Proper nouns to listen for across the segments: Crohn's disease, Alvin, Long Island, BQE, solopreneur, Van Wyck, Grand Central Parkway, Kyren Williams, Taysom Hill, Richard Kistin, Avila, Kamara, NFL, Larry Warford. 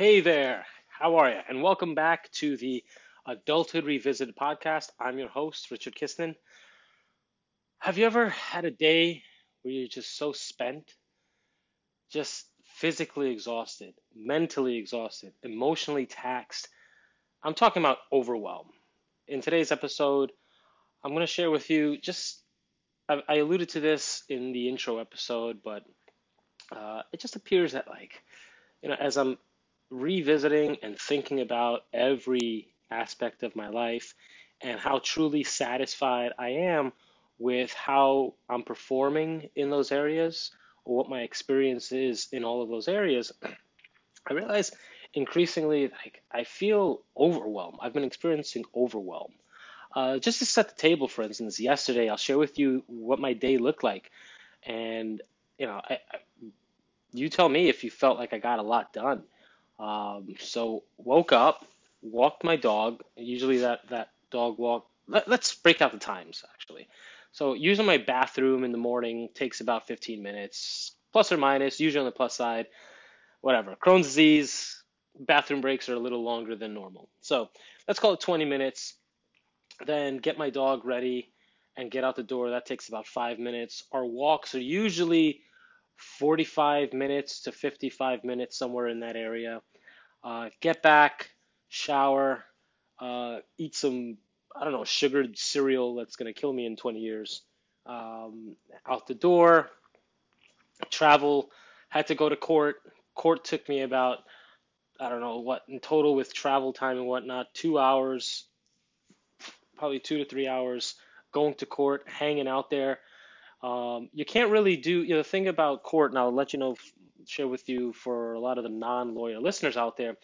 Hey there, how are you? And welcome back to the Adulthood Revisited podcast. I'm your host, Richard Kistin. Have you ever had a day where you're just so spent, just physically exhausted, mentally exhausted, emotionally taxed? I'm talking about overwhelm. In today's episode, I'm going to share with you just, I alluded to this in the intro episode, but it just appears that as I'm revisiting and thinking about every aspect of my life and how truly satisfied I am with how I'm performing in those areas or what my experience is in all of those areas, I realize increasingly I feel overwhelmed. I've been experiencing overwhelm. Just to set the table, for instance, yesterday I'll share with you what my day looked like, and you tell me if you felt like I got a lot done. So woke up, walked my dog. Usually that dog walk, let's break out the times actually. So using my bathroom in the morning takes about 15 minutes, plus or minus, usually on the plus side, whatever. Crohn's disease, bathroom breaks are a little longer than normal. So let's call it 20 minutes, then get my dog ready and get out the door. That takes about 5 minutes. Our walks are usually 45 minutes to 55 minutes, somewhere in that area. Get back, shower, eat some, sugared cereal that's going to kill me in 20 years. Out the door, travel, had to go to court. Court took me about, in total with travel time and whatnot, 2 hours, probably 2 to 3 hours going to court, hanging out there. You can't really do, the thing about court, and I'll let you know, share with you for a lot of the non-lawyer listeners out there,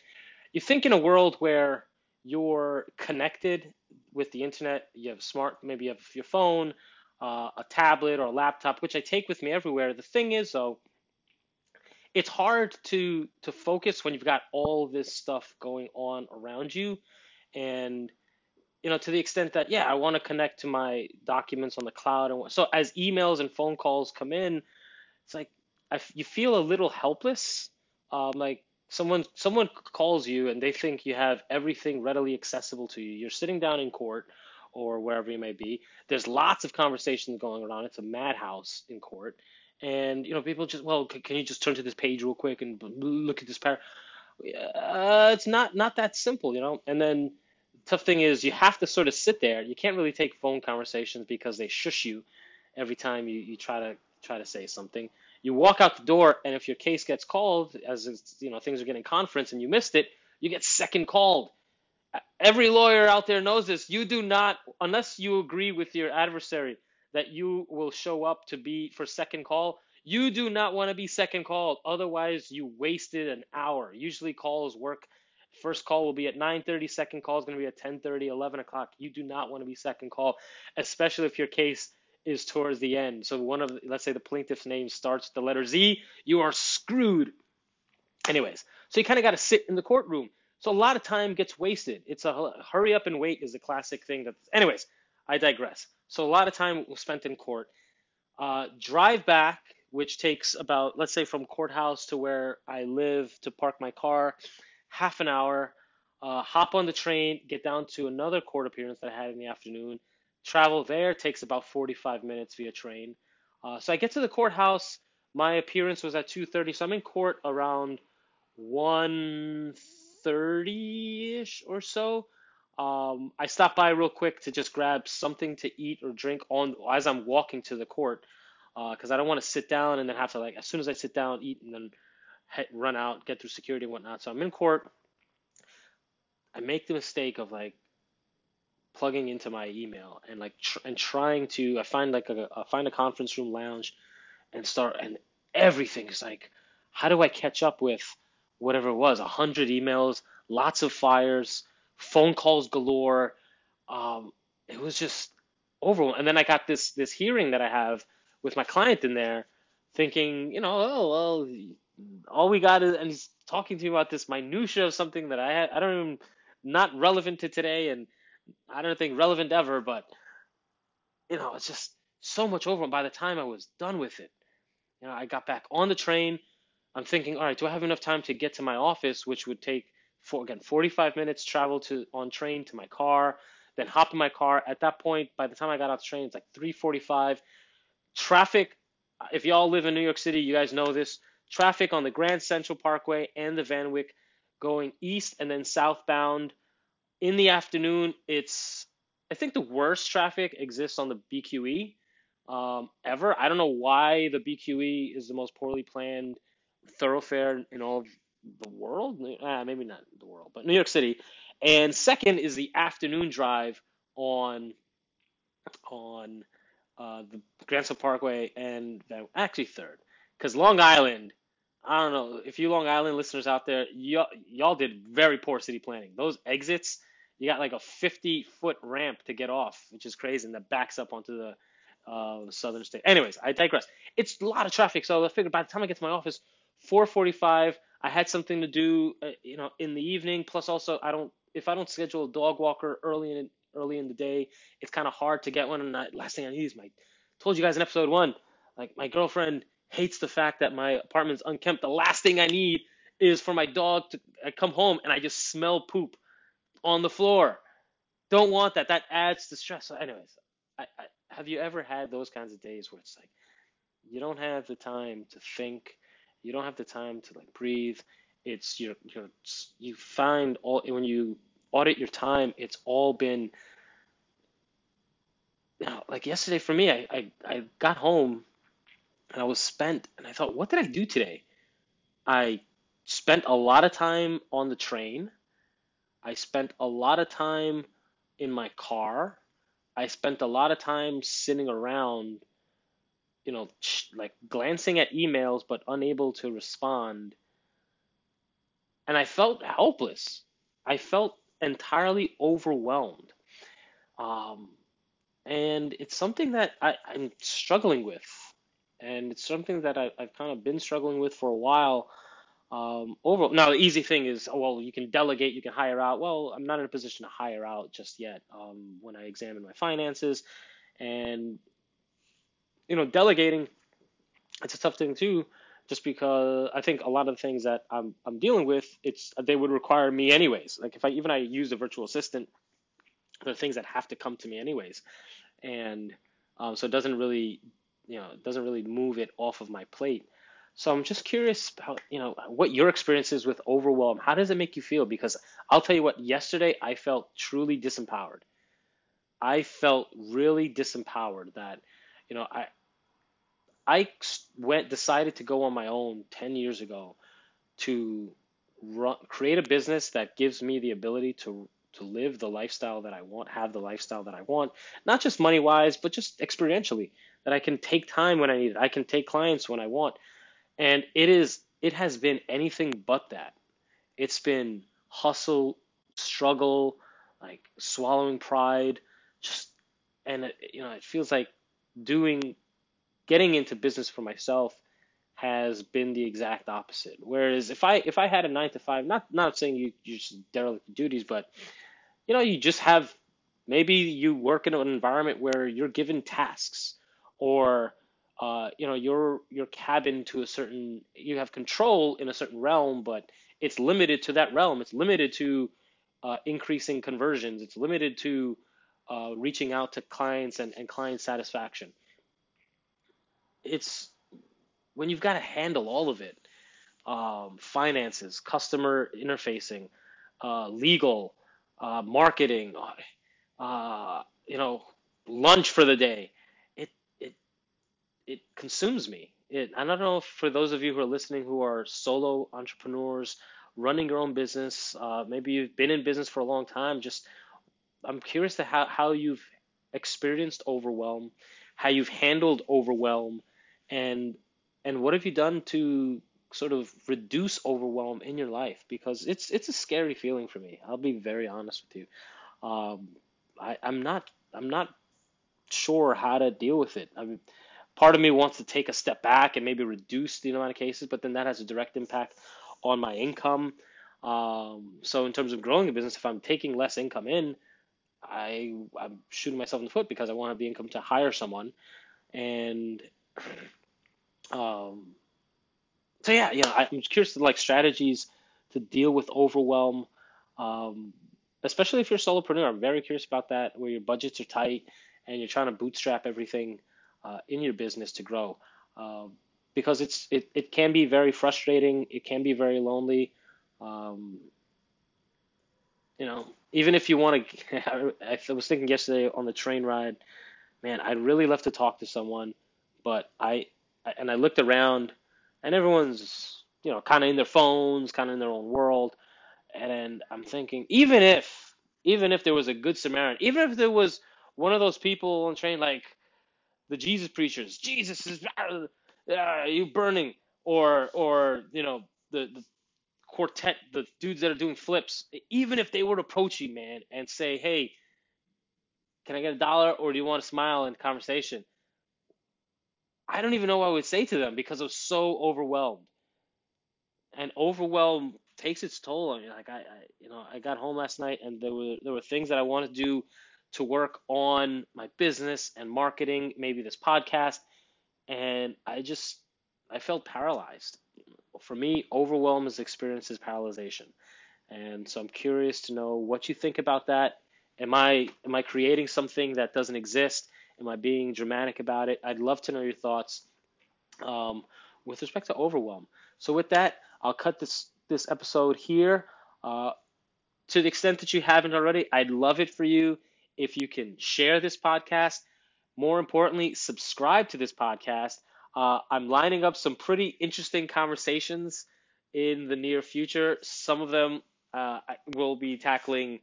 you think in a world where you're connected with the internet, you have maybe you have your phone, a tablet or a laptop, which I take with me everywhere. The thing is though, it's hard to focus when you've got all this stuff going on around you. And to the extent that, I want to connect to my documents on the cloud. And so as emails and phone calls come in, it's like you feel a little helpless. Like someone calls you and they think you have everything readily accessible to you. You're sitting down in court or wherever you may be. There's lots of conversations going around. It's a madhouse in court. And, people just, can you just turn to this page real quick and look at this paragraph? It's not that simple, And then tough thing is you have to sort of sit there. You can't really take phone conversations because they shush you every time you try to say something. You walk out the door, and if your case gets called, as it's, things are getting conference and you missed it, you get second called. Every lawyer out there knows this. You do not, unless you agree with your adversary that you will show up to be for second call, you do not want to be second called. Otherwise, you wasted an hour. Usually calls work. First call will be at 9:30. Second call is going to be at 10:30, 11 o'clock. You do not want to be second call, especially if your case is towards the end. So let's say the plaintiff's name starts with the letter Z, you are screwed. Anyways, so you kind of got to sit in the courtroom. So a lot of time gets wasted. It's a hurry up and wait is the classic thing. Anyways, I digress. So a lot of time spent in court. Drive back, which takes about, let's say from courthouse to where I live to park my car, half an hour, hop on the train, get down to another court appearance that I had in the afternoon. Travel there takes about 45 minutes via train. So I get to the courthouse. My appearance was at 2:30, so I'm in court around 1:30-ish or so. I stop by real quick to just grab something to eat or drink as I'm walking to the court, because I don't want to sit down and then have to, as soon as I sit down, eat and then run out, get through security and whatnot. So I'm in court. I make the mistake of plugging into my email and trying to. I find a conference room lounge, and start. And everything is how do I catch up with whatever it was? 100 emails, lots of fires, phone calls galore. It was just overwhelming. And then I got this hearing that I have with my client in there, thinking, all we got is, and he's talking to me about this minutia of something that I don't even, not relevant to today, and I don't think relevant ever, but, it's just so much over. And by the time I was done with it, I got back on the train, I'm thinking, all right, do I have enough time to get to my office, which would take, 45 minutes travel on train to my car, then hop in my car. At that point, by the time I got off the train, it's like 3:45. Traffic, if y'all live in New York City, you guys know this. Traffic on the Grand Central Parkway and the Van Wyck going east and then southbound. In the afternoon, I think the worst traffic exists on the BQE ever. I don't know why the BQE is the most poorly planned thoroughfare in all of the world. Maybe not the world, but New York City. And second is the afternoon drive on the Grand Central Parkway, and actually third, because Long Island, I don't know if you Long Island listeners out there, y'all did very poor city planning. Those exits, you got like a 50-foot ramp to get off, which is crazy, and that backs up onto the southern state. Anyways, I digress. It's a lot of traffic, so I figured by the time I get to my office, 4:45, I had something to do, in the evening. Plus, also, if I don't schedule a dog walker early in the day, it's kind of hard to get one. And last thing I need is told you guys in episode 1, like my girlfriend hates the fact that my apartment's unkempt. The last thing I need is for my dog to come home and I just smell poop on the floor. Don't want that. That adds to stress. So anyways, I have you ever had those kinds of days where it's like you don't have the time to think? You don't have the time to breathe. It's you find all when you audit your time, it's all been yesterday for me. I got home and I was spent, and I thought, what did I do today? I spent a lot of time on the train. I spent a lot of time in my car. I spent a lot of time sitting around, glancing at emails, but unable to respond. And I felt helpless. I felt entirely overwhelmed. And it's something that I'm struggling with. And it's something that I've kind of been struggling with for a while. Now, the easy thing is, you can delegate, you can hire out. Well, I'm not in a position to hire out just yet when I examine my finances. And delegating, it's a tough thing too, just because I think a lot of the things that I'm dealing with, they would require me anyways. Like if I use a virtual assistant, there are things that have to come to me anyways, and so it doesn't really, move it off of my plate. So I'm just curious about what your experience is with overwhelm. How does it make you feel? Because I'll tell you what, yesterday I felt truly disempowered. I felt really disempowered that I decided to go on my own 10 years ago to create a business that gives me the ability to live the lifestyle that I want, have the lifestyle that I want, not just money-wise, but just experientially, that I can take time when I need it. I can take clients when I want. And it has been anything but that. It's been hustle, struggle, like swallowing pride, it feels like getting into business for myself has been the exact opposite. Whereas if I had a 9-to-5, not saying you should derelict duties, but you just have, maybe you work in an environment where you're given tasks, or your cabin to a certain, you have control in a certain realm, but it's limited to that realm. It's limited to increasing conversions. It's limited to reaching out to clients and client satisfaction. It's when you've got to handle all of it, finances, customer interfacing, legal, marketing, lunch for the day. It consumes me. I don't know if for those of you who are listening who are solo entrepreneurs, running your own business, maybe you've been in business for a long time. I'm curious to how you've experienced overwhelm, how you've handled overwhelm, and what have you done to sort of reduce overwhelm in your life? Because it's a scary feeling for me. I'll be very honest with you. I'm not sure how to deal with it. I mean, part of me wants to take a step back and maybe reduce the amount of cases, but then that has a direct impact on my income. So in terms of growing a business, if I'm taking less income in, I'm shooting myself in the foot because I want to have the income to hire someone. And So yeah, I'm curious to like strategies to deal with overwhelm, especially if you're a solopreneur. I'm very curious about that, where your budgets are tight and you're trying to bootstrap everything in your business to grow, because it can be very frustrating. It can be very lonely. Even if you want to, I was thinking yesterday on the train ride, man, I'd really love to talk to someone, but I looked around and everyone's, kind of in their phones, kind of in their own world. And I'm thinking, even if there was a good Samaritan, even if there was one of those people on the train, like the Jesus preachers, Jesus is, you burning, or, the quartet, the dudes that are doing flips, even if they were to approach you, man, and say, hey, can I get $1 or do you want to smile in conversation? I don't even know what I would say to them because I was so overwhelmed. And overwhelm takes its toll. I mean, like I got home last night and there were things that I wanted to do to work on my business and marketing, maybe this podcast. And I felt paralyzed. For me, overwhelm is experiences paralyzation. And so I'm curious to know what you think about that. Am I creating something that doesn't exist? Am I being dramatic about it? I'd love to know your thoughts with respect to overwhelm. So with that, I'll cut this episode here. To the extent that you haven't already, I'd love it for you if you can share this podcast. More importantly, subscribe to this podcast. I'm lining up some pretty interesting conversations in the near future. Some of them will be tackling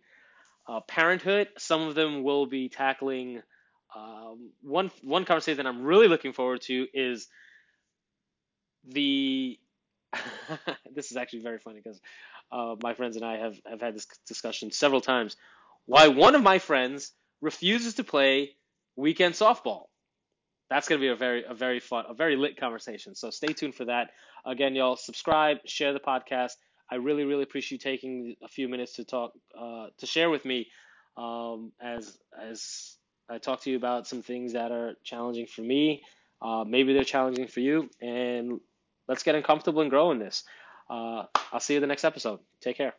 parenthood. Some of them will be tackling one conversation that I'm really looking forward to is the – this is actually very funny because my friends and I have had this discussion several times. Why one of my friends refuses to play weekend softball. That's going to be a very fun, a very lit conversation. So stay tuned for that. Again, y'all, subscribe, share the podcast. I really, really appreciate you taking a few minutes to talk to share with me as I talk to you about some things that are challenging for me. Maybe they're challenging for you. And let's get uncomfortable and grow in this. I'll see you in the next episode. Take care.